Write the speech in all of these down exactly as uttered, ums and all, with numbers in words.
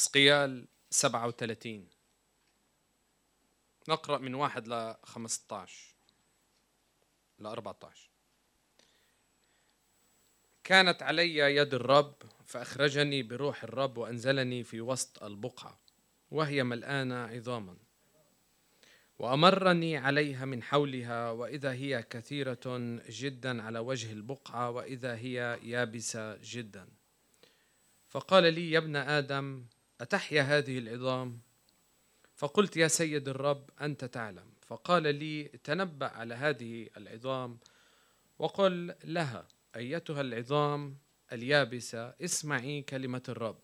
حزقيال سبعة وثلاثين نقرأ من واحد ل خمسة عشر ل أربعة عشر. كانت علي يد الرب فأخرجني بروح الرب وأنزلني في وسط البقعة وهي ملآنة عظاما، وأمرني عليها من حولها، وإذا هي كثيرة جدا على وجه البقعة، وإذا هي يابسة جدا. فقال لي: يا ابن آدم، أتحيا هذه العظام؟ فقلت: يا سيد الرب، أنت تعلم. فقال لي: تنبأ على هذه العظام وقل لها: أيتها العظام اليابسة، اسمعي كلمة الرب.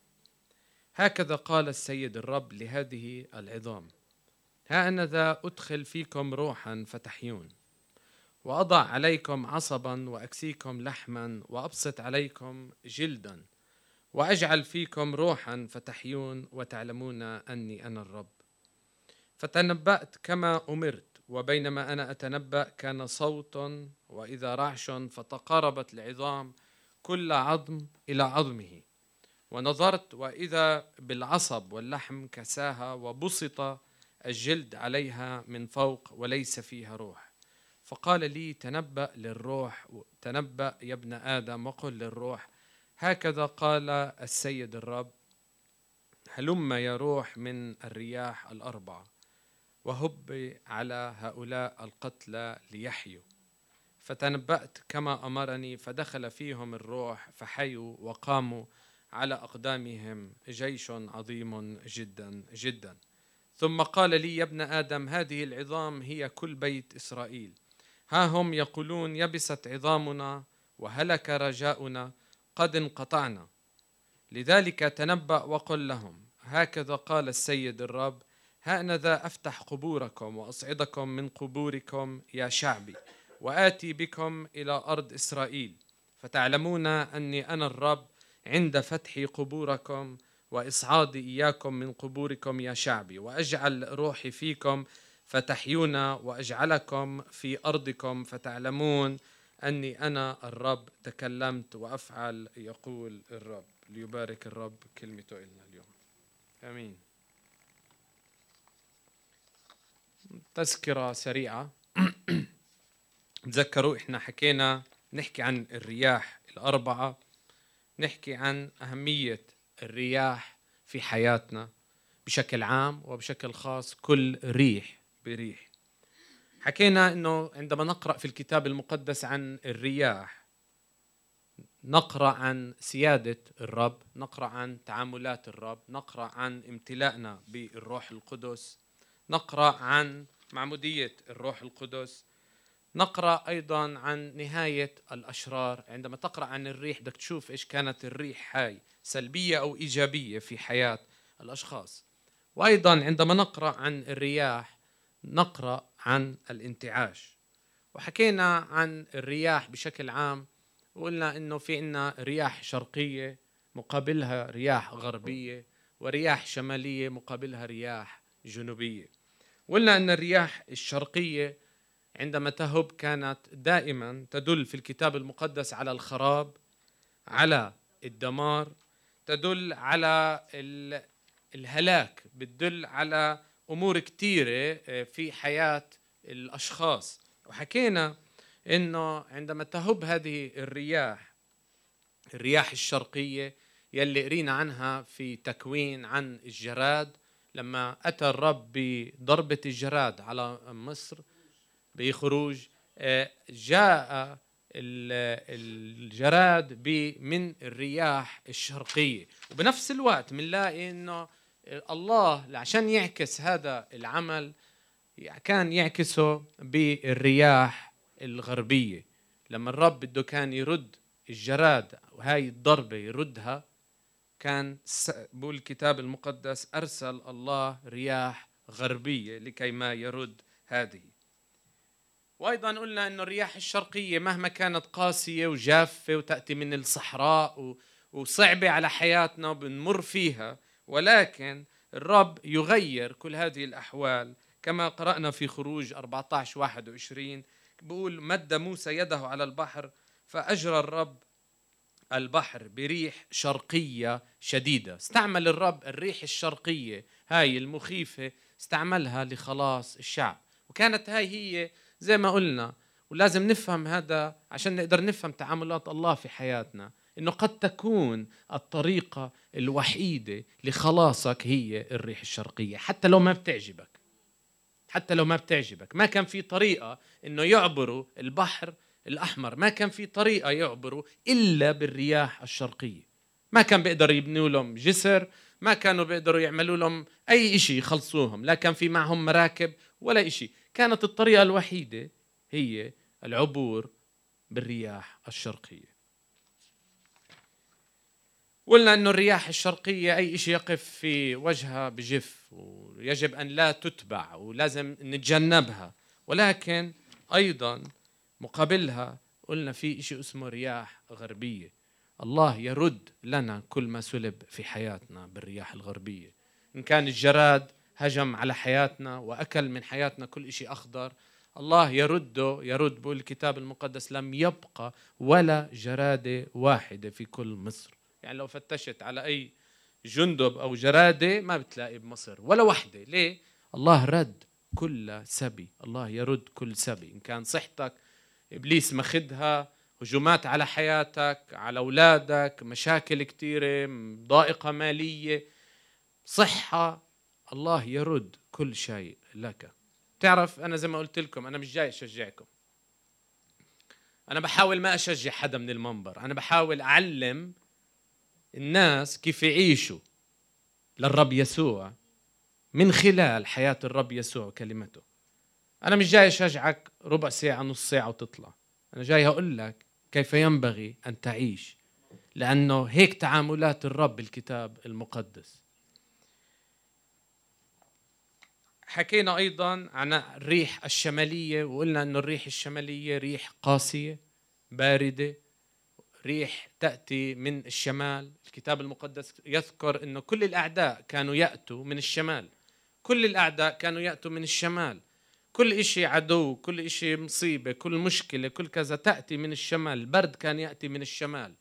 هكذا قال السيد الرب لهذه العظام: ها أنا ذا أدخل فيكم روحا فتحيون، وأضع عليكم عصبا، وأكسيكم لحما، وأبسط عليكم جلدا، وأجعل فيكم روحا فتحيون، وتعلمون أني أنا الرب. فتنبأت كما أمرت، وبينما أنا أتنبأ كان صوت وإذا رعش، فتقاربت العظام كل عظم إلى عظمه. ونظرت وإذا بالعصب واللحم كساها، وبسط الجلد عليها من فوق وليس فيها روح. فقال لي: تنبأ للروح، تنبأ يا ابن آدم وقل للروح: هكذا قال السيد الرب: هلم يا روح من الرياح الأربعة، وهب على هؤلاء القتلى ليحيوا. فتنبأت كما أمرني، فدخل فيهم الروح فحيوا، وقاموا على أقدامهم جيش عظيم جدا جدا. ثم قال لي: يا ابن آدم، هذه العظام هي كل بيت إسرائيل، ها هم يقولون: يبست عظامنا وهلك رجاؤنا، قد انقطعنا. لذلك تنبأ وقل لهم: هكذا قال السيد الرب: ها أنا ذا أفتح قبوركم وأصعدكم من قبوركم يا شعبي، وآتي بكم إلى أرض إسرائيل، فتعلمون أني أنا الرب عند فتحي قبوركم وإصعادي إياكم من قبوركم يا شعبي، وأجعل روحي فيكم فتحيون، وأجعلكم في أرضكم، فتعلمون أني أنا الرب تكلمت وأفعل، يقول الرب. ليبارك الرب كلمته إلنا اليوم، آمين. تذكرة سريعة. تذكروا إحنا حكينا نحكي عن الرياح الأربعة، نحكي عن أهمية الرياح في حياتنا بشكل عام وبشكل خاص، كل ريح بريح. حكينا أنه عندما نقرأ في الكتاب المقدس عن الرياح نقرأ عن سيادة الرب، نقرأ عن تعاملات الرب، نقرأ عن امتلاءنا بالروح القدس، نقرأ عن معمودية الروح القدس، نقرأ أيضا عن نهاية الأشرار. عندما تقرأ عن الريح بدك تشوف إيش كانت الريح هاي، سلبية أو إيجابية في حياة الأشخاص. وأيضا عندما نقرأ عن الرياح نقرأ عن الانتعاش. وحكينا عن الرياح بشكل عام وقلنا إنه في عنا رياح شرقية مقابلها رياح غربية، ورياح شمالية مقابلها رياح جنوبية. وقلنا إن الرياح الشرقية عندما تهب كانت دائما تدل في الكتاب المقدس على الخراب، على الدمار، تدل على الهلاك، بتدل على أمور كتيرة في حياة الأشخاص. وحكينا إنه عندما تهب هذه الرياح، الرياح الشرقية يلي قرينا عنها في تكوين عن الجراد، لما أتى الرب بضربة الجراد على مصر بخروج، جاء الجراد من الرياح الشرقية. وبنفس الوقت بنلاقي إنه الله عشان يعكس هذا العمل كان يعكسه بالرياح الغربية. لما الرب بده كان يرد الجراد وهاي الضربة يردها، كان بقول الكتاب المقدس أرسل الله رياح غربية لكي ما يرد هذه. وأيضاً قلنا أن الرياح الشرقية مهما كانت قاسية وجافة وتأتي من الصحراء وصعبة على حياتنا وبنمر فيها، ولكن الرب يغير كل هذه الأحوال. كما قرأنا في خروج أربعة عشر واحد وعشرين بقول: مد موسى يده على البحر فأجرى الرب البحر بريح شرقية شديدة. استعمل الرب الريح الشرقية هاي المخيفة، استعملها لخلاص الشعب، وكانت هاي هي زي ما قلنا، ولازم نفهم هذا عشان نقدر نفهم تعاملات الله في حياتنا، إنه قد تكون الطريقة الوحيدة لخلاصك هي الريح الشرقية، حتى لو ما بتعجبك، حتى لو ما بتعجبك. ما كان في طريقة إنه يعبروا البحر الأحمر، ما كان في طريقة يعبروا إلا بالرياح الشرقية. ما كان بيقدر يبنوا لهم جسر، ما كانوا بيقدروا يعملوا لهم أي إشي يخلصوهم، لا كان في معهم مراكب ولا إشي. كانت الطريقة الوحيدة هي العبور بالرياح الشرقية. قلنا أنه الرياح الشرقية أي شيء يقف في وجهها بجف، ويجب أن لا تتبع ولازم نتجنبها، ولكن أيضا مقابلها قلنا في شيء اسمه رياح غربية. الله يرد لنا كل ما سلب في حياتنا بالرياح الغربية، إن كان الجراد هجم على حياتنا وأكل من حياتنا كل شيء أخضر، الله يرده يرد. بقول الكتاب المقدس لم يبقى ولا جرادة واحدة في كل مصر، يعني لو فتشت على أي جندب أو جرادة ما بتلاقي بمصر ولا واحدة. ليه؟ الله رد كل سبي، الله يرد كل سبي، إن كان صحتك إبليس مخدها، هجومات على حياتك، على أولادك، مشاكل كتيرة، ضائقة مالية، صحة، الله يرد كل شيء لك. تعرف أنا زي ما قلت لكم أنا مش جاي أشجعكم، أنا بحاول ما أشجع حدا من المنبر، أنا بحاول أعلم الناس كيف يعيشوا للرب يسوع من خلال حياة الرب يسوع وكلمته. أنا مش جاي أشجعك ربع ساعة نص ساعة وتطلع، أنا جاي أقول لك كيف ينبغي أن تعيش، لأنه هيك تعاملات الرب بالكتاب المقدس. حكينا أيضا عن الريح الشمالية، وقلنا أن الريح الشمالية ريح قاسية باردة، ريح تأتي من الشمال. الكتاب المقدس يذكر أنه كل الأعداء كانوا يأتوا من الشمال، كل الأعداء كانوا يأتوا من الشمال، كل إشي عدو، كل إشي مصيبة، كل مشكلة، كل كذا تأتي من الشمال. البرد كان يأتي من الشمال.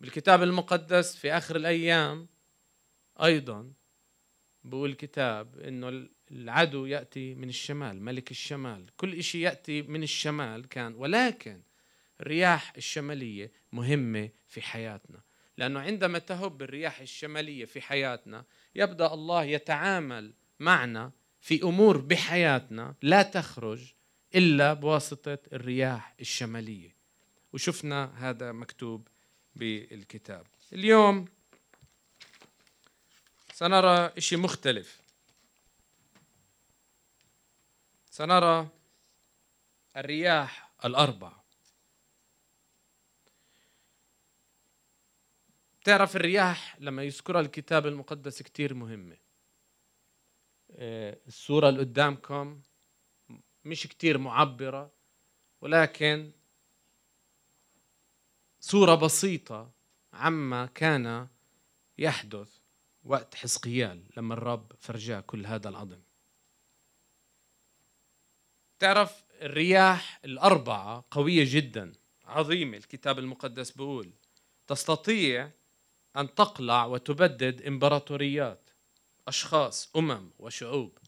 بالكتاب المقدس في آخر الأيام أيضا بقول الكتاب أنه العدو يأتي من الشمال، ملك الشمال، كل إشي يأتي من الشمال كان. ولكن الرياح الشمالية مهمة في حياتنا، لأنه عندما تهب الرياح الشمالية في حياتنا يبدأ الله يتعامل معنا في أمور بحياتنا لا تخرج إلا بواسطة الرياح الشمالية، وشفنا هذا مكتوب بالكتاب. اليوم سنرى شيء مختلف، سنرى الرياح الأربع. تعرف الرياح لما يذكرها الكتاب المقدس كتير مهمة. الصورة اللي قدامكم مش كتير معبرة، ولكن صورة بسيطة عما كان يحدث وقت حزقيال لما الرب فرجاه كل هذا العظم. تعرف الرياح الأربعة قوية جدا عظيمة. الكتاب المقدس بيقول تستطيع أن تقلع وتبدد إمبراطوريات، أشخاص، أمم وشعوب.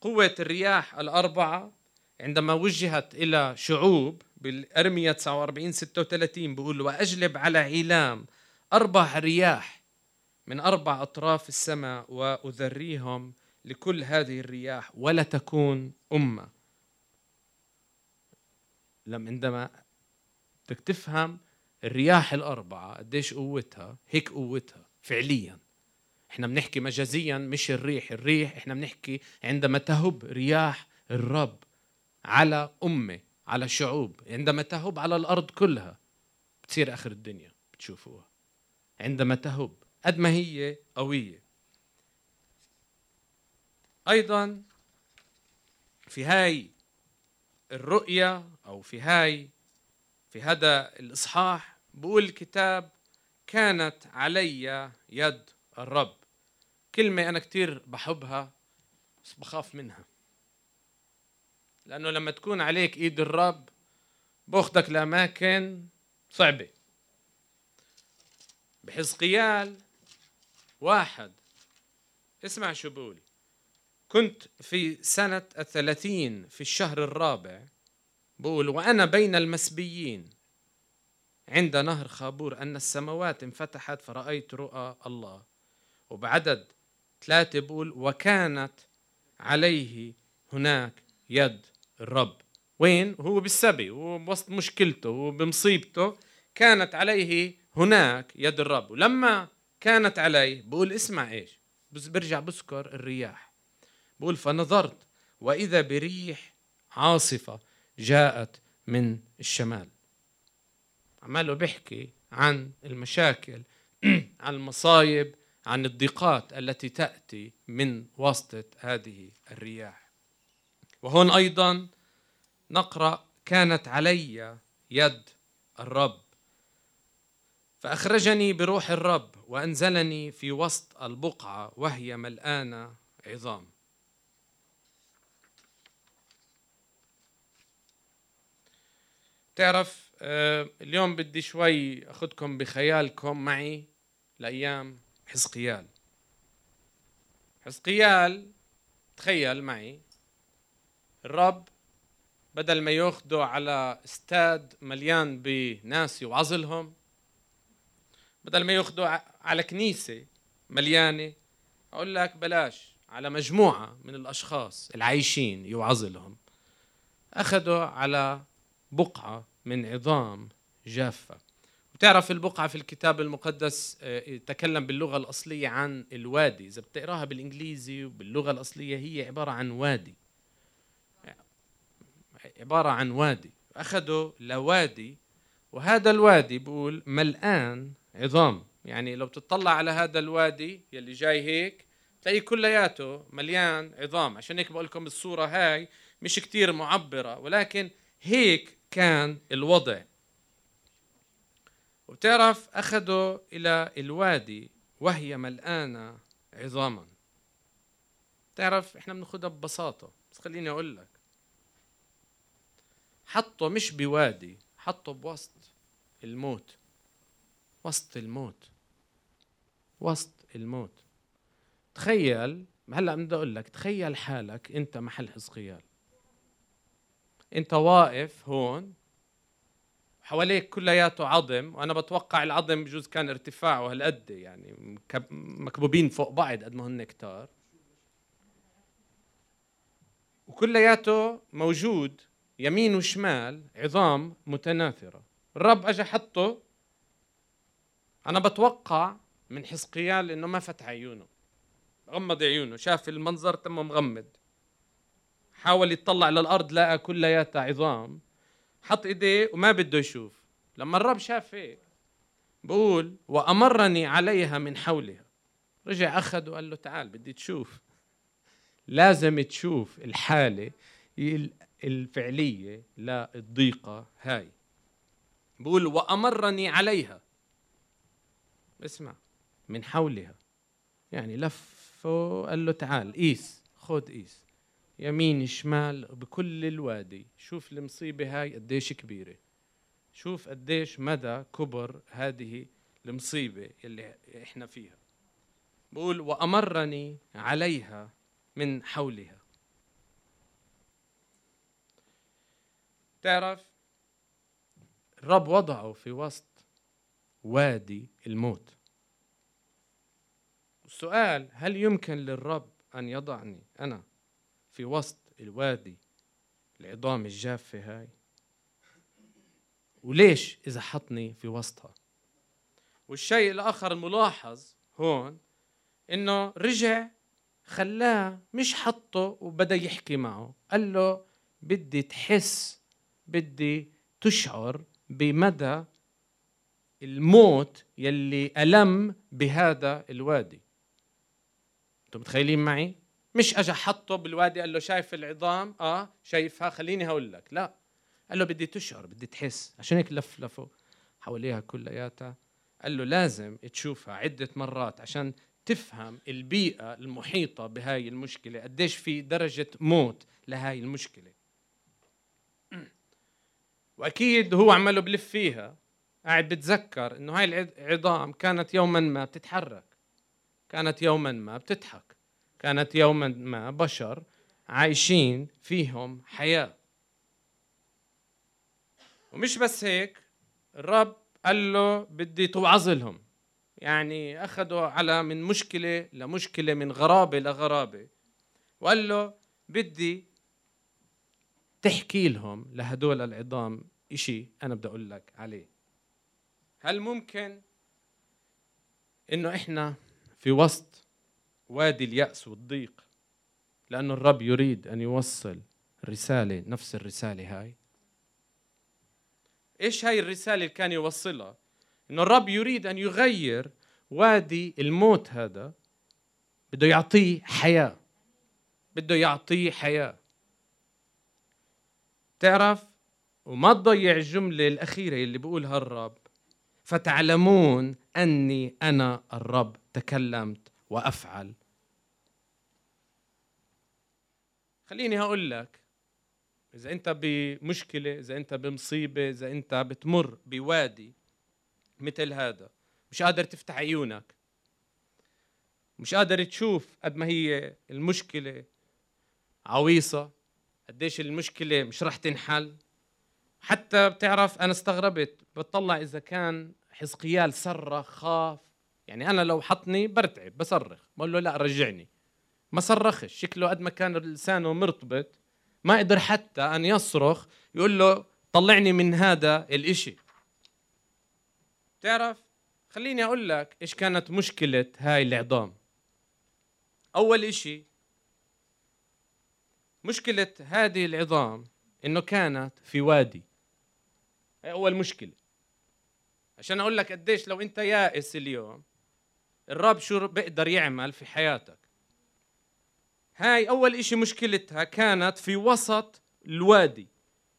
قوة الرياح الأربعة عندما وجهت إلى شعوب بالأرمية تسعة وأربعين ستة وثلاثين بيقول وأجلب على عيلام أربع رياح من أربع أطراف السماء وأذريهم لكل هذه الرياح ولا تكون أمة. لما عندما بدك تفهم الرياح الأربعة قديش قوتها، هيك قوتها فعليا. احنا بنحكي مجازيا مش الريح، الريح احنا بنحكي عندما تهب رياح الرب على أمة، على شعوب، عندما تهب على الأرض كلها بتصير آخر الدنيا بتشوفوها. عندما تهب قد ما هي قوية. أيضا في هاي الرؤية أو في هاي في هذا الإصحاح بقول الكتاب كانت علي يد الرب. كلمة أنا كتير بحبها بس بخاف منها، لأنه لما تكون عليك إيد الرب بأخذك لأماكن صعبة، بحزقيال واحد. اسمع شو بقول: كنت في سنة الثلاثين في الشهر الرابع، بقول: وأنا بين المسبيين عند نهر خابور أن السماوات انفتحت فرأيت رؤى الله. وبعدد ثلاثة بقول: وكانت عليه هناك يد الرب. وين هو؟ بالسبي، ووسط مشكلته وبمصيبته كانت عليه هناك يد الرب. ولما كانت عليه بقول اسمع ايش بس، برجع بذكر الرياح، بقول: فنظرت وإذا بريح عاصفة جاءت من الشمال. عماله بحكي عن المشاكل، عن المصايب، عن الضيقات التي تأتي من واسطة هذه الرياح. وهون أيضا نقرأ: كانت علي يد الرب فأخرجني بروح الرب وأنزلني في وسط البقعة وهي ملآنة عظام. تعرف اليوم بدي شوي أخذكم بخيالكم معي لأيام حزقيال. حزقيال، تخيل معي، الرب بدل ما ياخده على استاد مليان بناس وعزلهم، بدل ما ياخده على كنيسة مليانة، أقول لك بلاش، على مجموعة من الأشخاص العايشين يوعزلهم، أخده على بقعة من عظام جافة. وتعرف البقعة في الكتاب المقدس يتكلم باللغة الأصلية عن الوادي. إذا بتقراها بالإنجليزي وباللغة الأصلية هي عبارة عن وادي، عبارة عن وادي. أخذوا لوادي، وهذا الوادي بقول ملآن عظام. يعني لو تطلع على هذا الوادي يلي جاي هيك تلاقي كلياته مليان عظام. عشان هيك بقول لكم الصورة هاي مش كتير معبرة، ولكن هيك كان الوضع. وبتعرف أخذوا إلى الوادي وهي ملآنة عظاما. تعرف إحنا بناخدها ببساطة، بس خليني أقول لك، حطوا مش بوادي، حطوا بوسط الموت. وسط الموت، وسط الموت. تخيل هلأ، بدي أقول لك، تخيل حالك أنت محل حزقيال، أنت واقف هون حواليك كلياته عظم. وأنا بتوقع العظم بجوز كان ارتفاعه هالقد، يعني مكبوبين فوق بعض قد ما هن كتار، وكلياته موجود يمين وشمال عظام متناثرة. الرب أجا حطه. أنا بتوقع من حزقيال إنه ما فتح عيونه، غمض عيونه، شاف المنظر تمه مغمض، حاول يطلع للأرض لقى كلياتها عظام، حط إيديه وما بده يشوف. لما الرب شاف هيك بقول: وأمرني عليها من حولها. رجع أخذ وقال له: تعال بدي تشوف، لازم تشوف الحالة الفعلية للضيقة هاي. بقول: وأمرني عليها. اسمع، من حولها، يعني لفه قال له: تعال قيس، خد قيس يمين شمال بكل الوادي، شوف المصيبة هاي قديش كبيرة، شوف قديش مدى كبر هذه المصيبة اللي احنا فيها. بقول: وأمرني عليها من حولها. تعرف الرب وضعه في وسط وادي الموت. السؤال: هل يمكن للرب أن يضعني أنا في وسط الوادي العظام الجافة هاي؟ وليش إذا حطني في وسطها؟ والشيء الآخر الملاحظ هون إنه رجع خلاه، مش حطه وبدأ يحكي معه، قال له: بدي تحس، بدي تشعر بمدى الموت يلي ألم بهذا الوادي. انتم متخيلين معي؟ مش أجا حطه بالوادي قال له: شايف العظام؟ آه شايفها، خليني هقول لك. لا، قال له: بدي تشعر، بدي تحس. عشان هيك لفلفه حواليها كلياتها، قال له: لازم تشوفها عدة مرات عشان تفهم البيئة المحيطة بهاي المشكلة، قديش في درجة موت لهاي المشكلة. وأكيد هو عمله بلف فيها قاعد بتذكر انه هاي العظام كانت يوما ما بتتحرك، كانت يوما ما بتضحك، كانت يوما ما بشر عايشين فيهم حياة. ومش بس هيك، الرب قال له بدي توعظ لهم، يعني أخذوا على من مشكلة لمشكلة، من غرابة لغرابة، وقال له بدي تحكي لهم لهدول العظام إشي أنا بدي أقول لك عليه. هل ممكن إنه إحنا في وسط وادي اليأس والضيق لأن الرب يريد أن يوصل رسالة، نفس الرسالة هاي؟ إيش هاي الرسالة اللي كان يوصلها؟ إن الرب يريد أن يغير وادي الموت هذا، بده يعطيه حياة، بده يعطيه حياة. تعرف، وما تضيع الجملة الأخيرة اللي بقولها الرب، فتعلمون أني أنا الرب تكلمت وأفعل. خليني هقول لك، إذا أنت بمشكلة، إذا أنت بمصيبة، إذا أنت بتمر بوادي مثل هذا، مش قادر تفتح عيونك، مش قادر تشوف قد ما هي المشكلة عويصة، قديش المشكلة مش رح تنحل. حتى بتعرف، أنا استغربت بتطلع إذا كان حزقيال صرخ خاف، يعني أنا لو حطني برتعب بصرخ، بقول له لا رجعني، ما صرخش، شكله قد ما كان لسانه مرتبط ما قدر حتى أن يصرخ يقول له طلعني من هذا الإشي. تعرف، خليني أقول لك إيش كانت مشكلة هاي العظام. أول إشي مشكلة هذه العظام إنه كانت في وادي، هي أول مشكلة. عشان أقول لك قديش لو أنت يائس اليوم الرب شو بيقدر يعمل في حياتك. هاي أول إشي مشكلتها كانت في وسط الوادي،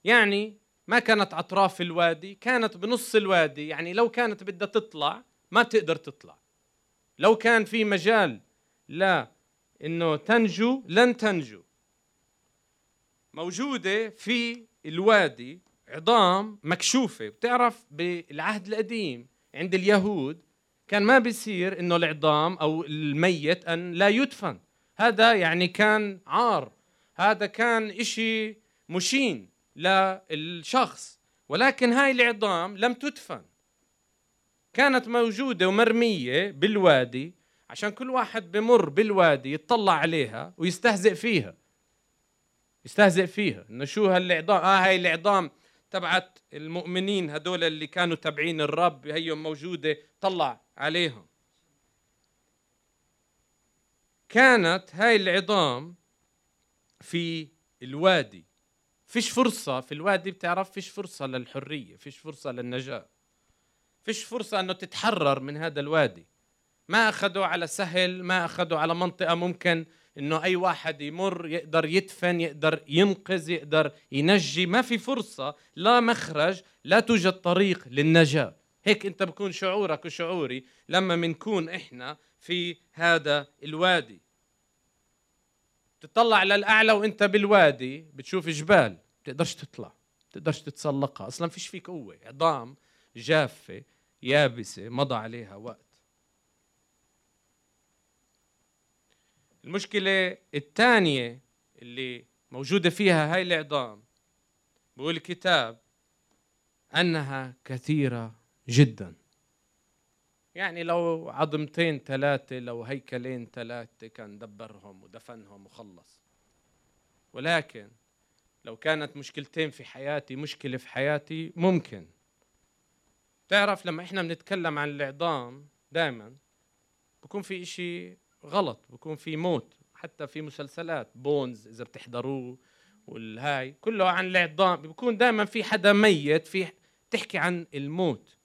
يعني ما كانت أطراف الوادي، كانت بنص الوادي، يعني لو كانت بدها تطلع ما تقدر تطلع، لو كان في مجال لا إنه تنجو لن تنجو. موجودة في الوادي عظام مكشوفة. بتعرف بالعهد القديم عند اليهود كان ما بيصير إنه العظام أو الميت أن لا يدفن، هذا يعني كان عار، هذا كان إشي مشين للشخص. ولكن هاي العظام لم تدفن، كانت موجودة ومرمية بالوادي عشان كل واحد بمر بالوادي يتطلع عليها ويستهزئ فيها، يستهزئ فيها إنه شو هالعظام، آه هاي العظام تبعت المؤمنين هدول اللي كانوا تابعين الرب، هيهم موجودة طلع عليهم. كانت هاي العظام في الوادي، فيش فرصة في الوادي. بتعرف فيش فرصة للحرية، فيش فرصة للنجاة، فيش فرصة أنه تتحرر من هذا الوادي. ما أخذوا على سهل، ما أخذوا على منطقة ممكن أنه أي واحد يمر يقدر يدفن، يقدر ينقذ، يقدر ينجي. ما في فرصة، لا مخرج، لا توجد طريق للنجاة. هيك أنت بكون شعورك وشعوري لما منكون إحنا في هذا الوادي. تطلع للأعلى وإنت بالوادي بتشوف جبال، بتقدرش تطلع، بتقدرش تتسلقها، أصلاً فيش في قوة، عظام جافة يابسة مضى عليها وقت. المشكلة الثانية اللي موجودة فيها هاي العظام، بقول الكتاب أنها كثيرة جداً، يعني لو عظمتين ثلاثة، لو هيكلين ثلاثة كان دبرهم ودفنهم وخلص. ولكن لو كانت مشكلتين في حياتي، مشكلة في حياتي، ممكن تعرف لما إحنا بنتكلم عن العظام دائما بكون في إشي غلط، بكون في موت. حتى في مسلسلات بونز إذا بتحضروه والهاي كله عن العظام، بكون دائما في حدا ميت، في تحكي عن الموت.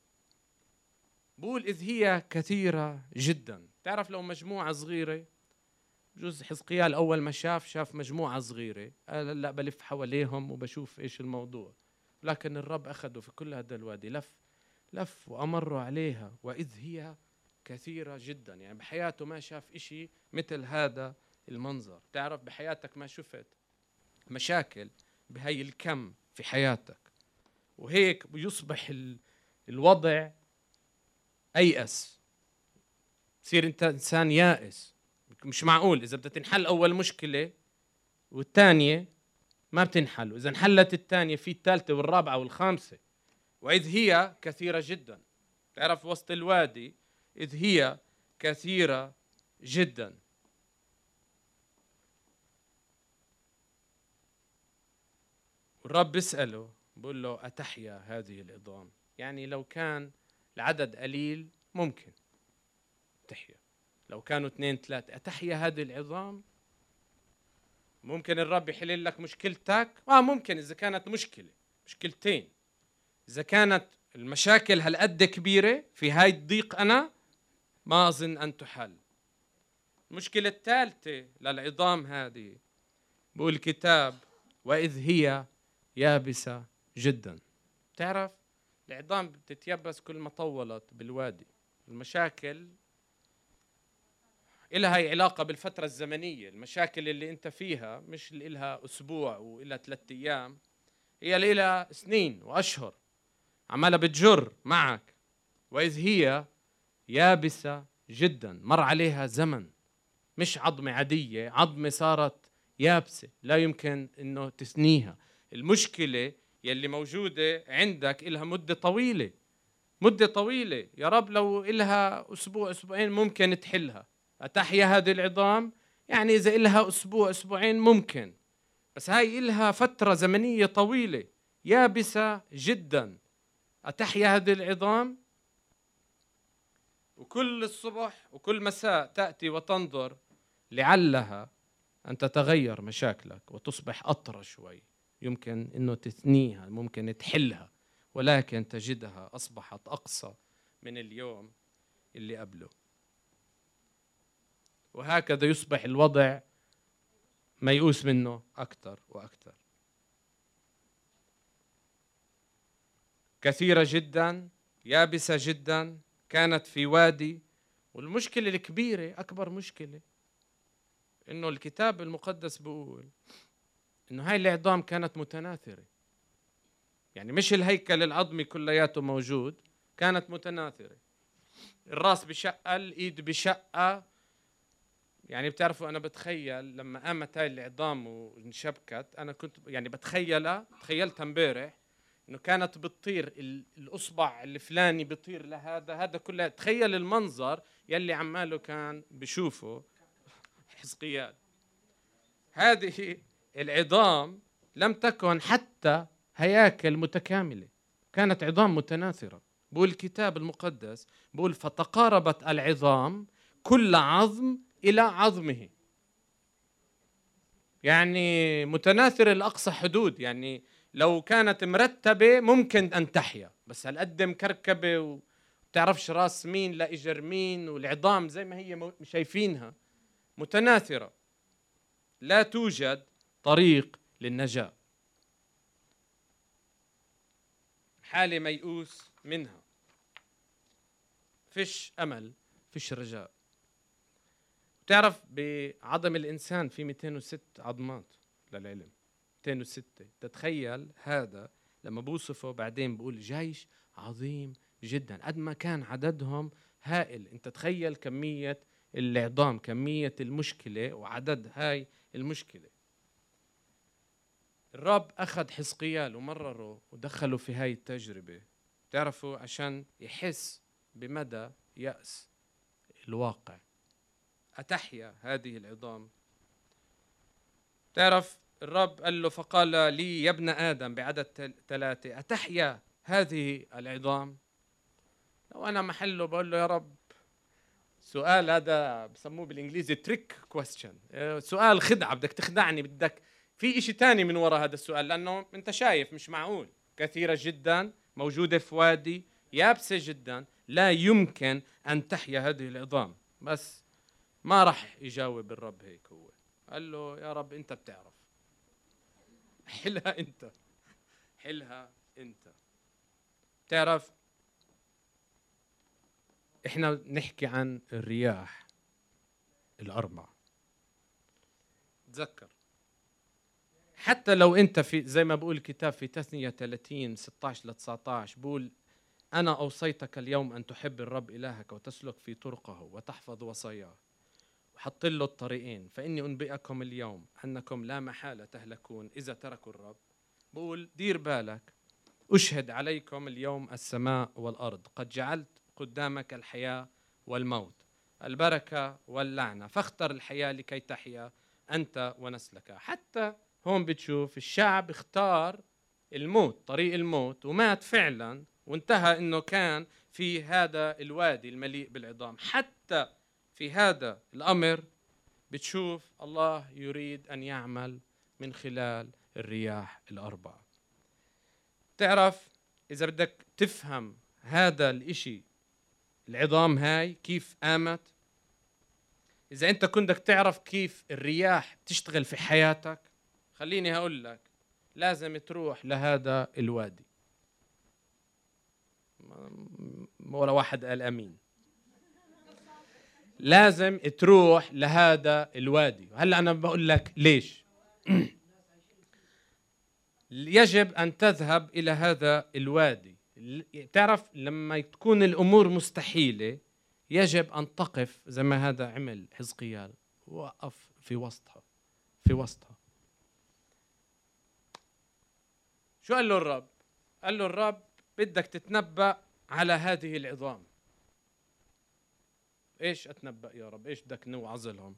بقول إذ هي كثيرة جدا. تعرف لو مجموعة صغيرة، جزء حزقيال أول ما شاف شاف مجموعة صغيرة، قال لا بلف حواليهم وبشوف إيش الموضوع. لكن الرب أخده في كل هذا الوادي، لف لف وأمره عليها، وإذ هي كثيرة جدا. يعني بحياته ما شاف إشي مثل هذا المنظر. تعرف بحياتك ما شفت مشاكل بهاي الكم في حياتك، وهيك بيصبح الوضع أيأس، تصير أنت إنسان يائس. مش معقول إذا بدها تنحل أول مشكلة والثانية ما بتنحل، وإذا انحلت الثانية في الثالثة والرابعة والخامسة، وإذ هي كثيرة جدا. تعرف وسط الوادي إذ هي كثيرة جدا. والرب بيسأله بقول له أتحيا هذه العظام؟ يعني لو كان العدد قليل ممكن تحيا، لو كانوا اثنين ثلاثة أتحيا هذه العظام؟ ممكن الرب يحل لك مشكلتك؟ آه ممكن، إذا كانت مشكلة مشكلتين، إذا كانت المشاكل هالقد كبيرة في هاي الضيق أنا ما أظن أن تحل. المشكلة الثالثة للعظام هذه بقول الكتاب وإذ هي يابسة جدا. بتعرف العظام بتتيبس كل ما طولت بالوادي. المشاكل إلها هي علاقة بالفترة الزمنية، المشاكل اللي أنت فيها مش اللي إلها أسبوع وإلها ثلاثة أيام، هي اللي إلها سنين وأشهر عمالها بتجر معك. وإذ هي يابسة جدا، مر عليها زمن، مش عظمة عادية، عظمة صارت يابسة لا يمكن إنه تثنيها. المشكلة يلي موجودة عندك إلها مدة طويلة، مدة طويلة، يا رب لو إلها أسبوع أسبوعين ممكن تحلها. أتحيا هذه العظام؟ يعني إذا إلها أسبوع أسبوعين ممكن، بس هاي إلها فترة زمنية طويلة يابسة جدا. أتحيا هذه العظام؟ وكل الصبح وكل مساء تأتي وتنظر لعلها أن تتغير مشاكلك وتصبح أطرى شوي، يمكن أنه تثنيها، ممكن تحلها، ولكن تجدها أصبحت أقصى من اليوم اللي قبله. وهكذا يصبح الوضع ميؤوس منه أكثر وأكثر. كثيرة جدا، يابسة جدا، كانت في وادي. والمشكلة الكبيرة، أكبر مشكلة، إنه الكتاب المقدس بيقول إنه هاي العظام كانت متناثرة. يعني مش الهيكل العظمي كلياته موجود، كانت متناثرة. الراس بشقة، الإيد بشقة. يعني بتعرفوا أنا بتخيل لما قامت هاي العظام وانشبكت، أنا كنت يعني بتخيلها، تخيلتها امبارح إنه كانت بتطير، الأصبع الفلاني بيطير لهذا، هذا كله. تخيل المنظر يلي عماله كان بشوفه حزقيال. هذه العظام لم تكن حتى هياكل متكاملة، كانت عظام متناثرة. بقول الكتاب المقدس بقول فتقاربت العظام كل عظم إلى عظمه. يعني متناثر الأقصى حدود، يعني لو كانت مرتبة ممكن أن تحيا، بس هالقد مكركبة وبتعرفش راس مين لا إجر مين، والعظام زي ما هي شايفينها متناثرة، لا توجد طريق للنجاة، حالة ميؤوس منها، فيش أمل، فيش رجاء. بتعرف بعظم الإنسان في مئتين وستة عظمات للعلم، مئتين وستة. تتخيل هذا لما بوصفه بعدين بقول جيش عظيم جدا، قد ما كان عددهم هائل. انت تخيل كمية العظام، كمية المشكلة وعدد هاي المشكلة. الرب أخذ حزقيال ومرره ودخله في هاي التجربة، بتعرفوا عشان يحس بمدى يأس الواقع. أتحيا هذه العظام؟ تعرف الرب قال له فقال لي يا ابن آدم بعدد ثلاثة أتحيا هذه العظام؟ لو أنا محله بقول له يا رب سؤال، هذا بسموه بالإنجليزي تريك كويستشن، سؤال خدعة، بدك تخدعني، بدك في إشي تاني من وراء هذا السؤال، لأنه أنت شايف مش معقول. كثيرة جدا، موجودة في وادي، يابسة جدا، لا يمكن أن تحيا هذه العظام. بس ما راح يجاوب الرب هيك، هو قال له يا رب أنت بتعرف، حلها أنت، حلها أنت. بتعرف إحنا نحكي عن الرياح الأربع. تذكر حتى لو أنت في زي ما بقول الكتاب في تثنية ثلاثين ستة عشر ل تسعة عشر بقول أنا أوصيتك اليوم أن تحب الرب إلهك وتسلك في طرقه وتحفظ وصاياه. وحط له الطريقين، فإني أنبئكم اليوم أنكم لا محالة تهلكون إذا تركوا الرب. بقول دير بالك، أشهد عليكم اليوم السماء والأرض، قد جعلت قدامك الحياة والموت، البركة واللعنة، فاختر الحياة لكي تحيا أنت ونسلك. حتى هون بتشوف الشعب اختار الموت، طريق الموت، ومات فعلا، وانتهى إنه كان في هذا الوادي المليء بالعظام. حتى في هذا الأمر بتشوف الله يريد أن يعمل من خلال الرياح الأربعة. تعرف إذا بدك تفهم هذا الإشي، العظام هاي كيف قامت، إذا أنت كنت بدك تعرف كيف الرياح بتشتغل في حياتك، خليني هقول لك لازم تروح لهذا الوادي. ولا واحد قال أمين. لازم تروح لهذا الوادي. هلأ أنا بقول لك ليش. يجب أن تذهب إلى هذا الوادي. تعرف لما تكون الأمور مستحيلة يجب أن تقف زي ما هذا عمل حزقيال، وقف في وسطها في وسطها. شو قال له الرب؟ قال له الرب بدك تتنبأ على هذه العظام. إيش أتنبأ يا رب؟ إيش بدك نوعظ لهم؟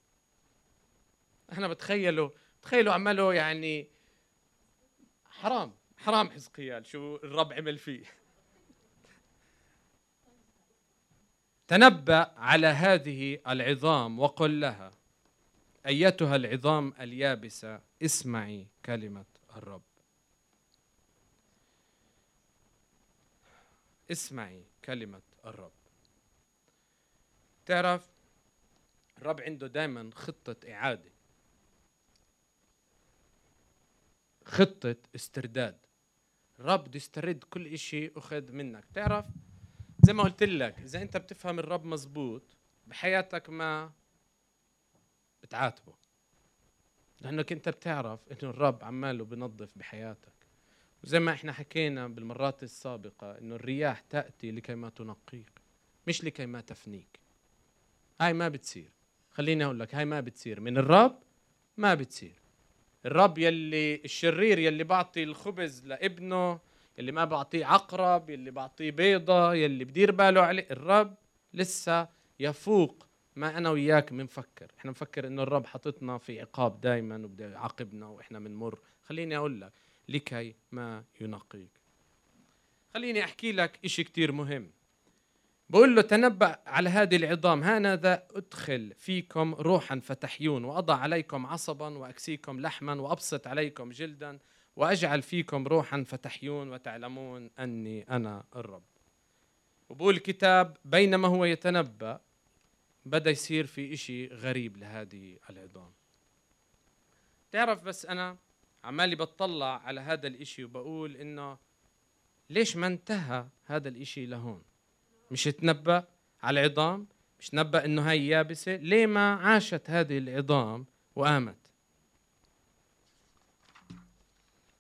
إحنا بتخيلوا بتخيلوا عمله يعني حرام حرام حزقيال شو الرب عمل فيه. تنبأ على هذه العظام وقل لها أيتها العظام اليابسة اسمعي كلمة الرب. اسمعي كلمة الرب. تعرف الرب عنده دائما خطة إعادة، خطة استرداد. الرب بده يسترد كل إشي أخذ منك. تعرف زي ما قلت لك إذا أنت بتفهم الرب مزبوط بحياتك ما بتعاتبه، لأنك أنت بتعرف إنه الرب عماله بنظف بحياتك. وزي ما إحنا حكينا بالمرات السابقة إنه الرياح تأتي لكي ما تنقيك مش لكي ما تفنيك. هاي ما بتصير، خليني أقول لك هاي ما بتصير من الرب، ما بتصير. الرب يلي الشرير يلي بعطي الخبز لابنه، يلي ما بعطيه عقرب، يلي بعطيه بيضة، يلي بدير باله عليه، الرب لسه يفوق ما أنا وياك منفكر. إحنا نفكر إنه الرب حطتنا في عقاب دايما وبده يعاقبنا وإحنا منمر. خليني أقول لك لكي ما ينقيك. خليني أحكي لك إشي كتير مهم. بقول له تنبأ على هذه العظام، هانذا أدخل فيكم روحا فتحيون، وأضع عليكم عصبا وأكسيكم لحما وأبسط عليكم جلدا، وأجعل فيكم روحا فتحيون وتعلمون أني أنا الرب. وبقول الكتاب بينما هو يتنبأ بدأ يصير في إشي غريب لهذه العظام. تعرف بس أنا عمالي بتطلع على هذا الإشي وبقول إنه ليش ما انتهى هذا الإشي لهون؟ مش تنبأ على العظام، مش تنبأ إنه هاي يابسة، ليه ما عاشت هذه العظام وقامت؟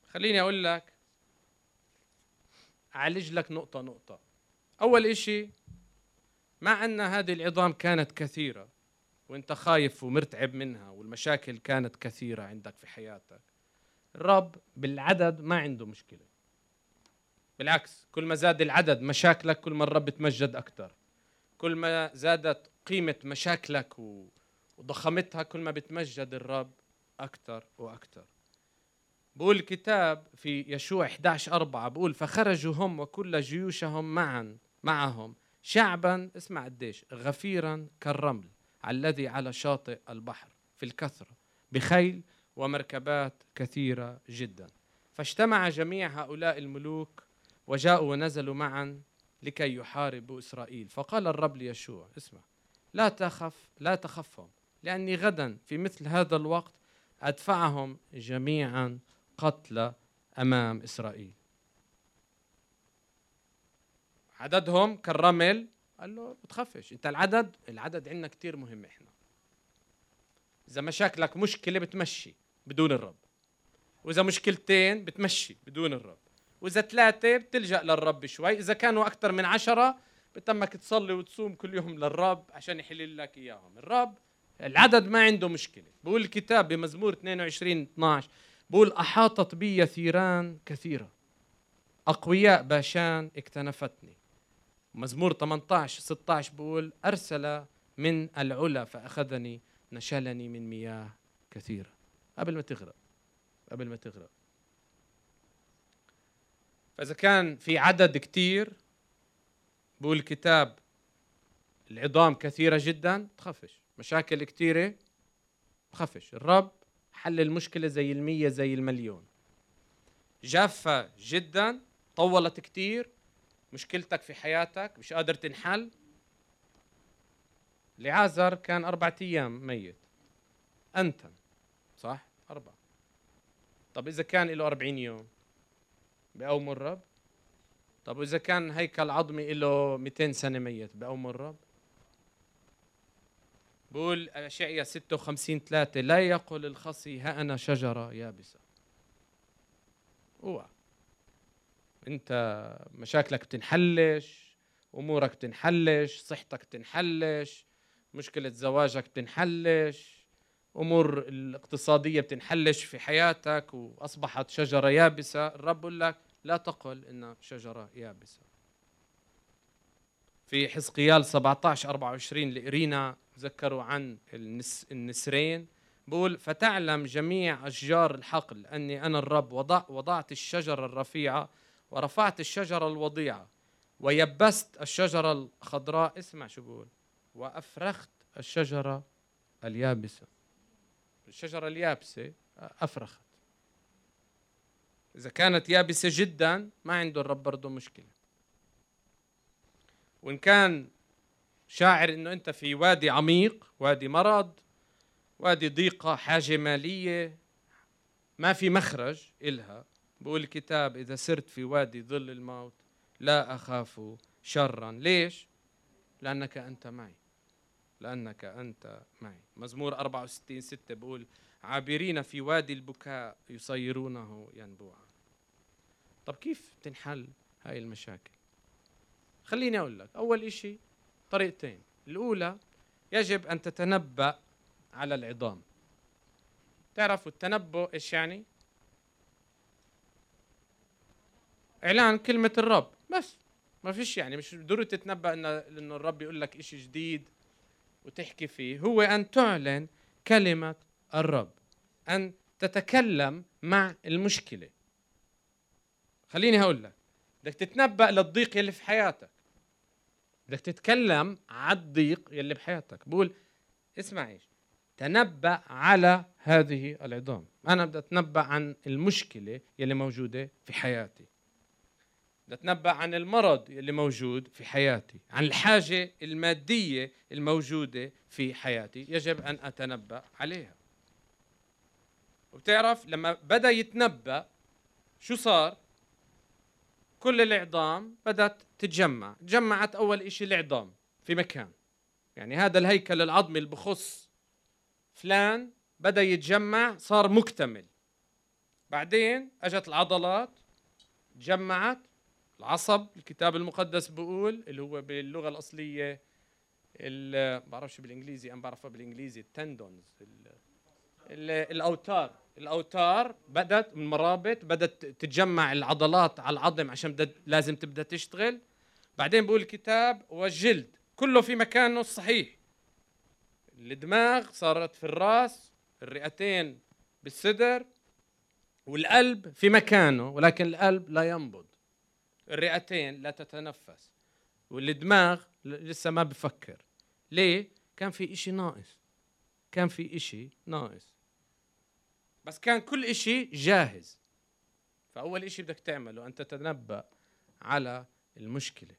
خليني أقول لك أعالج لك نقطة نقطة. أول إشي مع أن هذه العظام كانت كثيرة وإنت خايف ومرتعب منها والمشاكل كانت كثيرة عندك في حياتك، الرب بالعدد ما عنده مشكلة. بالعكس كل ما زاد العدد مشاكلك كل ما الرب تمجد أكتر، كل ما زادت قيمة مشاكلك وضخمتها كل ما بتمجد الرب أكتر وأكتر. بقول الكتاب في يشوع إحدى عشر أربعة بقول فخرجوا هم وكل جيوشهم معا معهم شعبا، اسمع قديش، غفيرا كالرمل الذي على شاطئ البحر في الكثرة بخيل ومركبات كثيرة جدا. فاجتمع جميع هؤلاء الملوك وجاءوا ونزلوا معا لكي يحاربوا إسرائيل. فقال الرب ليشوع اسمع لا تخف لا تخفهم، لأني غدا في مثل هذا الوقت أدفعهم جميعا قتلى أمام إسرائيل. عددهم كالرمل، قال له بتخفش أنت العدد، العدد عندنا كتير مهم. إحنا إذا مشاكلك مشكلة بتمشي بدون الرب، وإذا مشكلتين بتمشي بدون الرب، وإذا ثلاثة بتلجأ للرب شوي، إذا كانوا أكثر من عشرة بتمك تصلي وتصوم كل يوم للرب عشان يحلل لك إياهم. الرب العدد ما عنده مشكلة. بقول الكتاب بمزمور اثنين وعشرين اثنا عشر بقول أحاطت بي ثيران كثيرة، أقوياء باشان اكتنفتني. مزمور ثمانية عشر ستة عشر بقول أرسل من العلا فأخذني نشلني من مياه كثيرة. قبل ما تغرق، قبل ما تغرق. فإذا كان في عدد كتير بقول الكتاب العظام كثيرة جدا تخافش، مشاكل كتيرة تخافش. الرب حل المشكلة زي المية زي المليون. جافة جدا طولت كتير، مشكلتك في حياتك مش قادر تنحل. لعازر كان أربعة أيام ميت، أنتن صح؟ أربعة. طب إذا كان له أربعين يوم بأوم الرب؟ طب وإذا كان هيكل عظمي له مئتين سنة ميت بأوم الرب؟ بقول أشعيا ستة وخمسين ثلاثة لا يقل الخصي ها أنا شجرة يابسة. أوعى أنت مشاكلك بتنحلش، أمورك بتنحلش، صحتك بتنحلش، مشكلة زواجك بتنحلش، أمور الاقتصادية بتنحلش في حياتك وأصبحت شجرة يابسة. الرب بقول لك لا تقل إنها شجرة يابسة. في حزقيال سبعة عشر أربعة وعشرين لإرينا تذكروا عن النس النسرين بقول فتعلم جميع أشجار الحقل أني أنا الرب وضع وضعت الشجرة الرفيعة ورفعت الشجرة الوضيعة ويبست الشجرة الخضراء. اسمع شو بقول وأفرخت الشجرة اليابسة. الشجرة اليابسة أفرخت. إذا كانت يابسة جدا ما عنده الرب برضه مشكلة. وإن كان شاعر إنه أنت في وادي عميق، وادي مرض، وادي ضيقة، حاجة مالية ما في مخرج إلها، بقول الكتاب إذا سرت في وادي ظل الموت لا أخاف شرا. ليش؟ لأنك أنت معي، لأنك أنت معي. مزمور أربعة وستين ستة بقول عابرين في وادي البكاء يصيرونه ينبوعا. طب كيف تنحل هاي المشاكل؟ خليني أقول لك أول إشي طريقتين. الأولى يجب أن تتنبأ على العظام. تعرفوا التنبؤ إيش يعني؟ إعلان كلمة الرب بس، ما فيش يعني مش ضروري تتنبأ إنه الرب يقول لك إشي جديد وتحكي فيه. هو أن تعلن كلمة الرب، أن تتكلم مع المشكلة. خليني هقول لك بدك تتنبأ للضيق اللي في حياتك، بدك تتكلم على الضيق اللي بحياتك. بقول اسمع ايش؟ تنبأ على هذه العظام. أنا بدي أتنبأ عن المشكلة اللي موجودة في حياتي، بدي أتنبأ عن المرض اللي موجود في حياتي، عن الحاجة المادية الموجودة في حياتي، يجب أن أتنبأ عليها. وبتعرف لما بدأ يتنبأ شو صار؟ كل العظام بدأت تتجمع. تجمعت أول إشي العظام في مكان، يعني هذا الهيكل العظمي اللي بخص فلان بدأ يتجمع صار مكتمل. بعدين أجت العضلات تجمعت، العصب الكتاب المقدس بيقول اللي هو باللغة الأصلية ال بعرفش بالإنجليزي أم بعرفها بالإنجليزي التندونز، الأوتار. الأوتار بدأت من مرابط، بدأت تتجمع العضلات على العظم عشان لازم تبدأ تشتغل. بعدين بقول الكتاب والجلد كله في مكانه الصحيح. الدماغ صارت في الرأس، الرئتين بالصدر، والقلب في مكانه، ولكن القلب لا ينبض، الرئتين لا تتنفس، والدماغ لسه ما بفكر. ليه؟ كان في إشي ناقص، كان في إشي ناقص، بس كان كل إشي جاهز. فأول إشي بدك تعمله أن تتنبأ على المشكلة.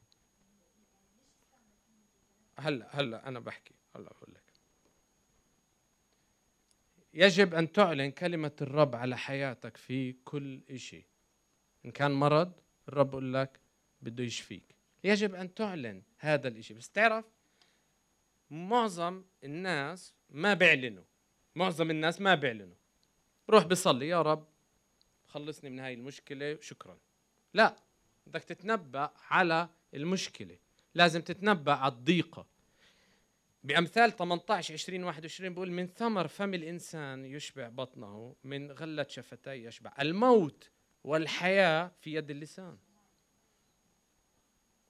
هلا هلا أنا بحكي، هلا بقول لك. يجب أن تعلن كلمة الرب على حياتك في كل إشي. إن كان مرض الرب بقول لك بده يشفيك، يجب أن تعلن هذا الإشي. بس تعرف معظم الناس ما بيعلنوا، معظم الناس ما بيعلنوا. روح بصلي يا رب خلصني من هاي المشكلة شكرا، لا، بدك تتنبأ على المشكلة، لازم تتنبأ على الضيقة. بأمثال ثمانية عشر عشرين واحد وعشرين بقول من ثمر فم الإنسان يشبع بطنه، من غلة شفتيه يشبع. الموت والحياة في يد اللسان.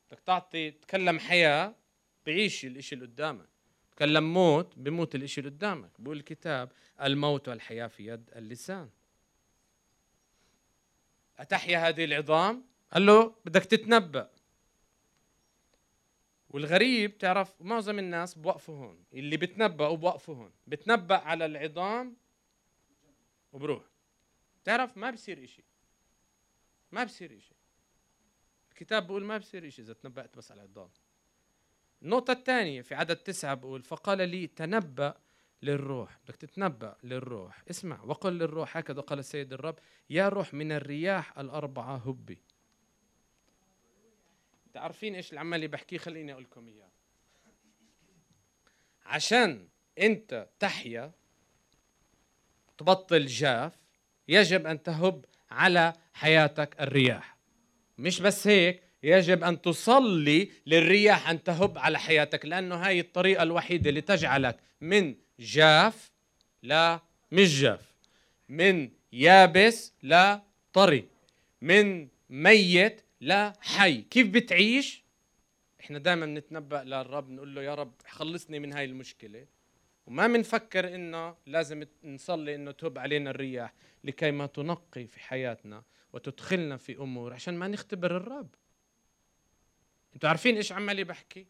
بدك تعطي تكلم حياة بعيش الإشي اللي قدامك، تكلم موت بموت الإشي اللي قدامك. بقول الكتاب الموت والحياة في يد اللسان. أتحيا هذه العظام؟ قال له بدك تتنبأ. والغريب تعرف معظم الناس بوقفوا هون، اللي بتنبأوا بوقفوا هون، بتنبأ على العظام وبروح. تعرف ما بصير إشي، ما بصير إشي. الكتاب بقول ما بصير إشي إذا تنبأت بس على العظام. النقطة الثانية في عدد تسعة بقول فقال لي تنبأ للروح. بدك تتنبأ للروح. اسمع، وقل للروح هكذا قال السيد الرب يا روح من الرياح الأربعة هبي. تعرفين ايش العمل اللي بحكيه؟ خليني اقول لكم اياه. عشان انت تحيا تبطل جاف يجب ان تهب على حياتك الرياح. مش بس هيك، يجب ان تصلي للرياح ان تهب على حياتك، لانه هاي الطريقه الوحيده اللي تجعلك من جاف لا مش جاف، من يابس لا طري، من ميت لا حي. كيف بتعيش؟ احنا دائما بنتنبأ للرب، نقول له يا رب خلصني من هاي المشكله، وما بنفكر انه لازم نصلي انه تهب علينا الرياح لكي ما تنقي في حياتنا وتدخلنا في امور عشان ما نختبر الرب. انتوا عارفين ايش عمالي بحكي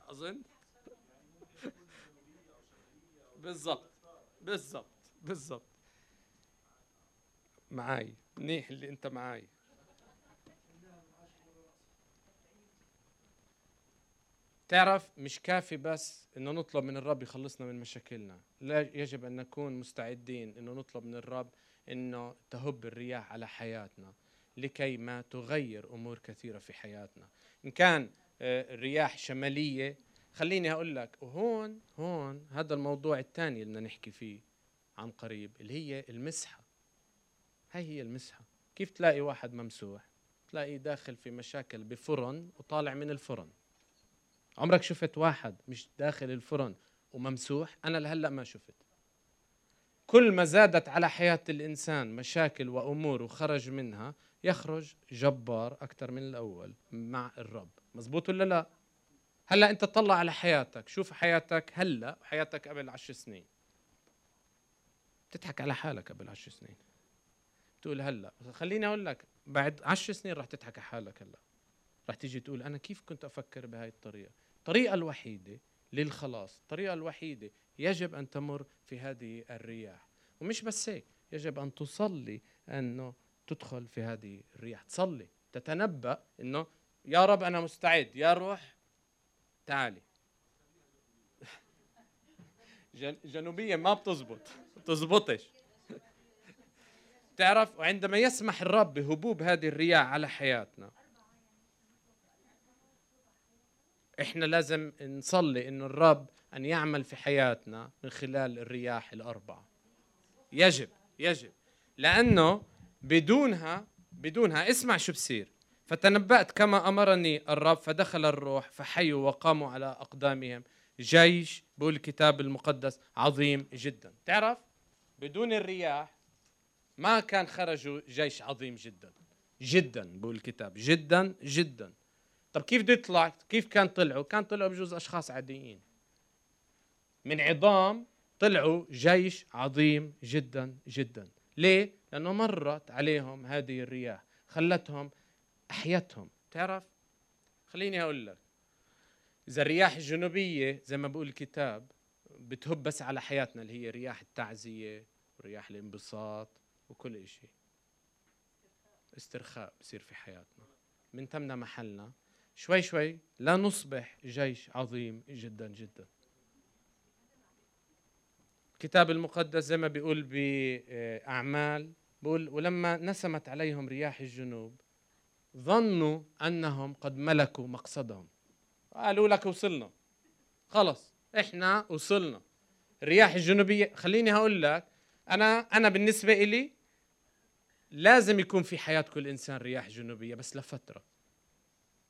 اظن؟ بالضبط بالضبط بالضبط. معاي منيح اللي انت معاي. تعرف مش كافي بس انه نطلب من الرب يخلصنا من مشاكلنا، لا، يجب ان نكون مستعدين انه نطلب من الرب انه تهب الرياح على حياتنا لكي ما تغير امور كثيره في حياتنا. ان كان رياح شماليه، خليني هقول لك وهون هون هذا الموضوع الثاني اللي بدنا نحكي فيه عن قريب، اللي هي المسحه. هاي هي المسحه. كيف تلاقي واحد ممسوح؟ تلاقيه داخل في مشاكل بفرن وطالع من الفرن. عمرك شفت واحد مش داخل الفرن وممسوح؟ أنا لهلأ ما شفت. كل ما زادت على حياة الإنسان مشاكل وأمور وخرج منها، يخرج جبار أكثر من الأول مع الرب. مزبوط ولا لا؟ هلأ أنت تطلع على حياتك، شوف حياتك هلأ وحياتك قبل عشر سنين. تضحك على حالك قبل عشر سنين. تقول هلأ، خليني أقول لك بعد عشر سنين راح تضحك على حالك. هلأ راح تيجي تقول أنا كيف كنت أفكر بهاي الطريقة؟ الطريقة الوحيدة للخلاص، الطريقة الوحيدة يجب أن تمر في هذه الرياح. ومش بس هيك، يجب أن تصلي أنه تدخل في هذه الرياح. تصلي، تتنبأ أنه يا رب أنا مستعد، يا روح تعالي. جنوبية ما بتزبط، بتزبطش. تعرف، وعندما يسمح الرب بهبوب هذه الرياح على حياتنا، إحنا لازم نصلي إنه الرب أن يعمل في حياتنا من خلال الرياح الأربعة. يجب يجب، لأنه بدونها بدونها اسمع شو بصير. فتنبأت كما أمرني الرب فدخل الروح فحيوا وقاموا على أقدامهم جيش، بقول الكتاب المقدس، عظيم جدا. تعرف بدون الرياح ما كان خرجوا جيش عظيم جدا جدا، بقول الكتاب جدا جدا. طب كيف بده يطلع؟ كيف كان طلعوا؟ كان طلعوا بجوز أشخاص عاديين. من عظام طلعوا جيش عظيم جدا جدا. ليه؟ لأنه مرت عليهم هذه الرياح، خلتهم، أحيتهم. تعرف؟ خليني أقول لك، إذا الرياح الجنوبية زي ما بقول الكتاب بتهب بس على حياتنا، اللي هي رياح التعزية ورياح الانبساط وكل إشي، استرخاء بصير في حياتنا، من تمنا محلنا شوي شوي لا نصبح جيش عظيم جدا جدا. الكتاب المقدس زي ما بيقول بأعمال، بيقول ولما نسمت عليهم رياح الجنوب ظنوا أنهم قد ملكوا مقصدهم. قالوا لك وصلنا، خلص إحنا وصلنا. الرياح الجنوبية، خليني هقول لك، أنا أنا بالنسبة إلي لازم يكون في حياة كل إنسان رياح جنوبية، بس لفترة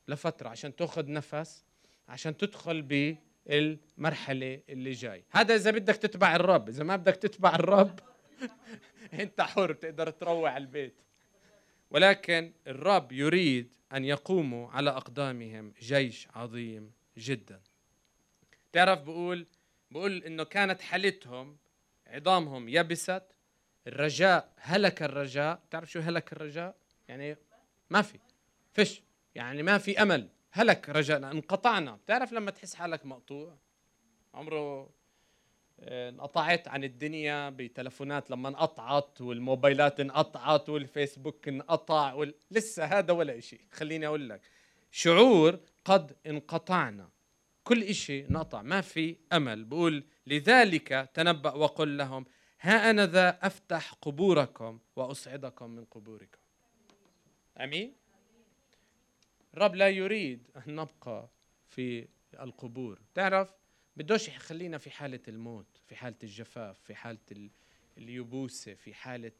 لفترة عشان تأخذ نفس، عشان تدخل بالمرحلة اللي جاي. هذا إذا بدك تتبع الرب، إذا ما بدك تتبع الرب أنت حر، بتقدر تروح على البيت. ولكن الرب يريد أن يقوموا على أقدامهم جيش عظيم جدا. تعرف بقول بقول إنه كانت حالتهم عظامهم يبست، الرجاء هلك الرجاء. تعرف شو هلك الرجاء؟ يعني ما في فش، يعني ما في أمل، هلك رجاءنا، انقطعنا. بتعرف لما تحس حالك مقطوع؟ عمره انقطعت عن الدنيا بتلفونات لما انقطعت، والموبايلات انقطعت، والفيسبوك انقطع، وال... لسه هذا ولا إشي. خليني أقول لك شعور قد انقطعنا، كل إشي انقطع، ما في أمل. بقول لذلك تنبأ وقل لهم ها أنا ذا أفتح قبوركم وأصعدكم من قبوركم. أمين. الرب لا يريد أن نبقى في القبور. تعرف بدوش يخلينا في حالة الموت، في حالة الجفاف، في حالة اليبوسة، في حالة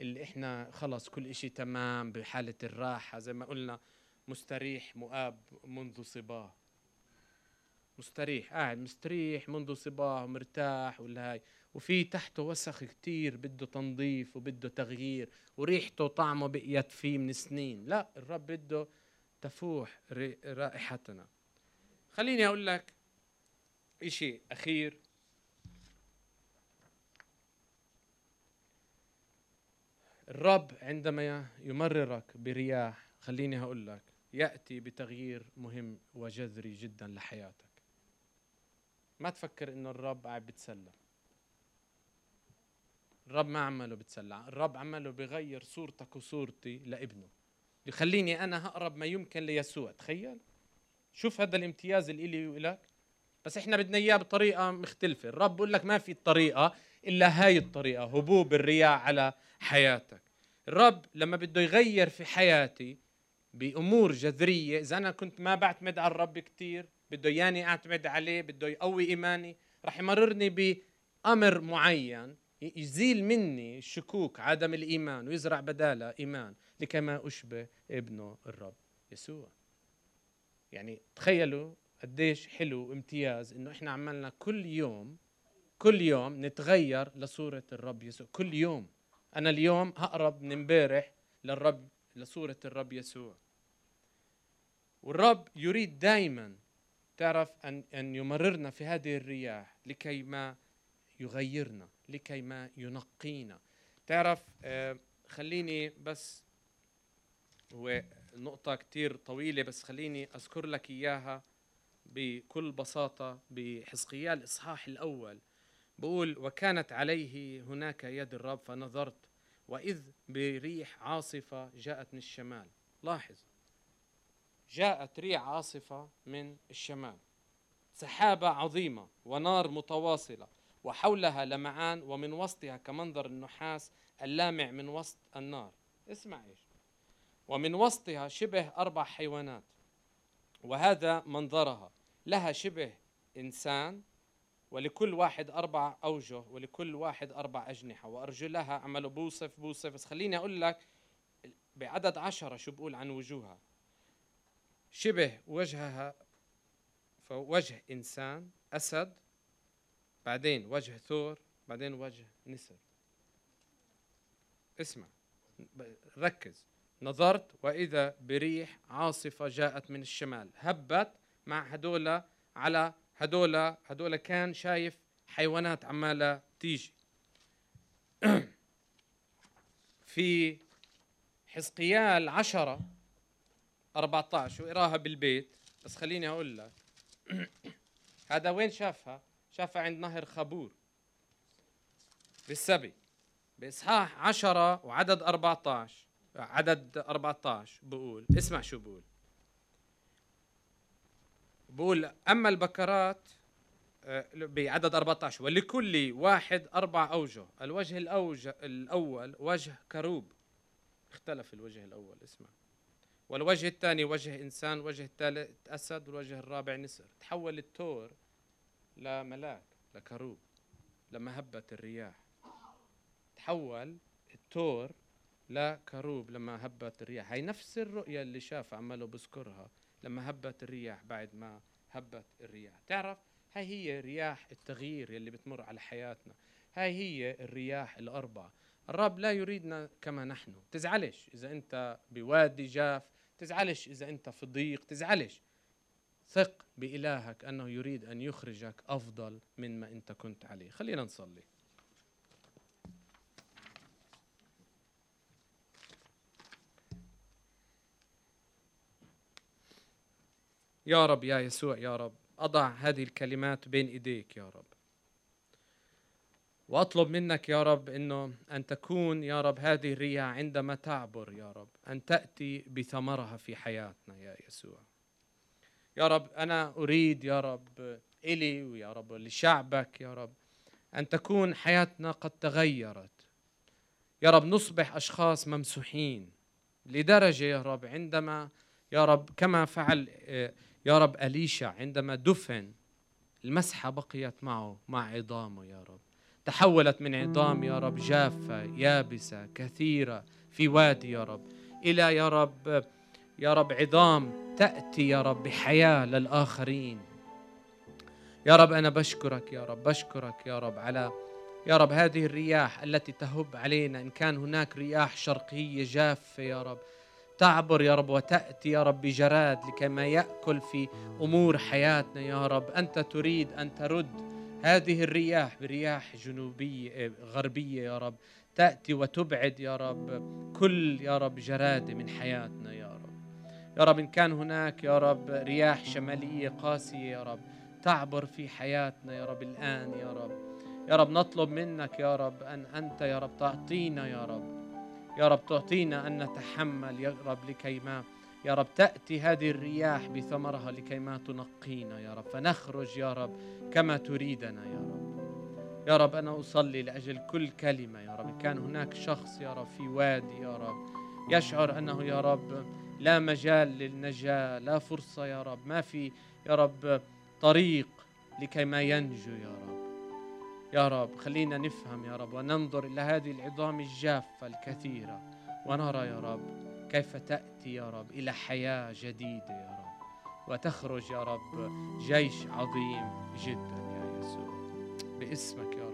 اللي إحنا خلص كل إشي تمام، بحالة الراحة. زي ما قلنا مستريح مؤاب منذ صباه، مستريح قاعد مستريح منذ صباه مرتاح، ولا هاي وفي تحته وسخ كتير بده تنظيف وبده تغيير، وريحته وطعمه بقيت فيه من سنين. لا، الرب بده تفوح رائحتنا. خليني أقول لك إشي أخير. الرب عندما يمررك برياح، خليني هقول لك، يأتي بتغيير مهم وجذري جدا لحياتك. ما تفكر إنه الرب قاعد بتسلى، الرب ما عمله بتسلى، الرب عمله بغير صورتك وصورتي لابنه، يخليني أنا أقرب ما يمكن ليسوع. تخيل، شوف هذا الامتياز اللي إلي وإلك، بس إحنا بدنا إياه بطريقة مختلفة. الرب بقول لك ما في طريقة إلا هاي الطريقة، هبوب الرياح على حياتك. الرب لما بده يغير في حياتي بأمور جذرية، إذا أنا كنت ما بعتمد على الرب كتير، بده ياني أعتمد عليه، بده يقوي إيماني، رح يمررني بأمر معين يزيل مني الشكوك عدم الإيمان ويزرع بداله إيمان لكما أشبه ابنه الرب يسوع. يعني تخيلوا قديش حلو امتياز إنه إحنا عملنا كل يوم، كل يوم نتغير لصورة الرب يسوع. كل يوم أنا اليوم هقرب من امبارح للرب، لصورة الرب يسوع. والرب يريد دائما تعرف أن أن يمررنا في هذه الرياح لكي ما يغيرنا، لكي ما ينقينا. تعرف آه خليني بس، هو نقطة كتير طويلة بس خليني أذكر لك إياها بكل بساطة. بحزقيال الإصحاح الأول بقول وكانت عليه هناك يد الرب فنظرت وإذ بريح عاصفة جاءت من الشمال. لاحظ، جاءت ريح عاصفة من الشمال، سحابة عظيمة ونار متواصلة وحولها لمعان ومن وسطها كمنظر النحاس اللامع من وسط النار. اسمع ايش، ومن وسطها شبه أربع حيوانات وهذا منظرها، لها شبه إنسان ولكل واحد أربع أوجه ولكل واحد أربع أجنحة وأرجلها عملوا بوصف بوصف. بس خليني أقول لك بعدد عشرة شو بقول عن وجوهها. شبه وجهها فوجه إنسان أسد، بعدين وجه ثور، بعدين وجه نسر. اسمع ركز، نظرت وإذا بريح عاصفة جاءت من الشمال. هبت مع هدول على هدول، هدول كان شايف حيوانات عمالة تيجي. في حزقيال عشرة أربعة عشر وقراها بالبيت، بس خليني أقول لك هذا وين شافها؟ شافها عند نهر خابور بالسبي. بإصحاح عشرة وعدد أربعة عشر، عدد أربعة عشر بقول اسمع شو بقول. بقول أما البكرات بعدد أربعة عشر ولكل واحد أربع أوجه، الوجه الأوجه الأول وجه كروب، اختلف الوجه الأول اسمع، والوجه الثاني وجه إنسان، وجه الثالث أسد، والوجه الرابع نسر. تحول الثور لملاك لكروب لما هبت الرياح، تحول الثور لكروب لما هبت الرياح. هي نفس الرؤية اللي شاف عماله بذكرها لما هبت الرياح بعد ما هبت الرياح. تعرف هاي هي رياح التغيير اللي بتمر على حياتنا، هاي هي الرياح الأربعة. الرب لا يريدنا كما نحن. تزعلش إذا أنت بوادي جاف، تزعلش إذا أنت في ضيق، تزعلش، ثق بإلهك أنه يريد أن يخرجك أفضل مما أنت كنت عليه. خلينا نصلي. يا رب يا يسوع يا رب، أضع هذه الكلمات بين إيديك يا رب، وأطلب منك يا رب أنه أن تكون يا رب هذه الرياح عندما تعبر يا رب أن تأتي بثمرها في حياتنا يا يسوع. يا رب أنا أريد يا رب إلي ويا رب لشعبك يا رب أن تكون حياتنا قد تغيرت يا رب، نصبح أشخاص ممسوحين لدرجة يا رب عندما يا رب كما فعل يا رب أليشع عندما دفن المسحة بقيت معه مع عظامه يا رب، تحولت من عظام يا رب جافة يابسة كثيرة في وادي يا رب إلى يا رب يا رب عظام تأتي يا رب بحياة للآخرين. يا رب أنا بشكرك يا رب، بشكرك يا رب على يا رب هذه الرياح التي تهب علينا، إن كان هناك رياح شرقية جافة يا رب تعبر يا رب وتأتي يا رب بجراد لكما يأكل في أمور حياتنا يا رب، أنت تريد أن ترد هذه الرياح برياح جنوبية غربية يا رب تأتي وتبعد يا رب كل يا رب جرادة من حياتنا يا رب. يا رب إن كان هناك يا رب رياح شمالية قاسية يا رب تعبر في حياتنا يا رب الآن يا رب، يا رب نطلب منك يا رب أن أنت يا رب تعطينا يا رب يا رب تعطينا أن نتحمل يا رب لكي ما يا رب تأتي هذه الرياح بثمرها لكي ما تنقينا يا رب، فنخرج يا رب كما تريدنا يا رب. يا رب أنا أصلي لأجل كل كلمة يا رب، إن كان هناك شخص يا رب في وادي يا رب يشعر أنه يا رب لا مجال للنجاة، لا فرصة يا رب، ما في يا رب طريق لكي ما ينجو يا رب. يا رب خلينا نفهم يا رب وننظر إلى هذه العظام الجافة الكثيرة ونرى يا رب كيف تأتي يا رب إلى حياة جديدة يا رب، وتخرج يا رب جيش عظيم جدا يا يسوع باسمك يا رب.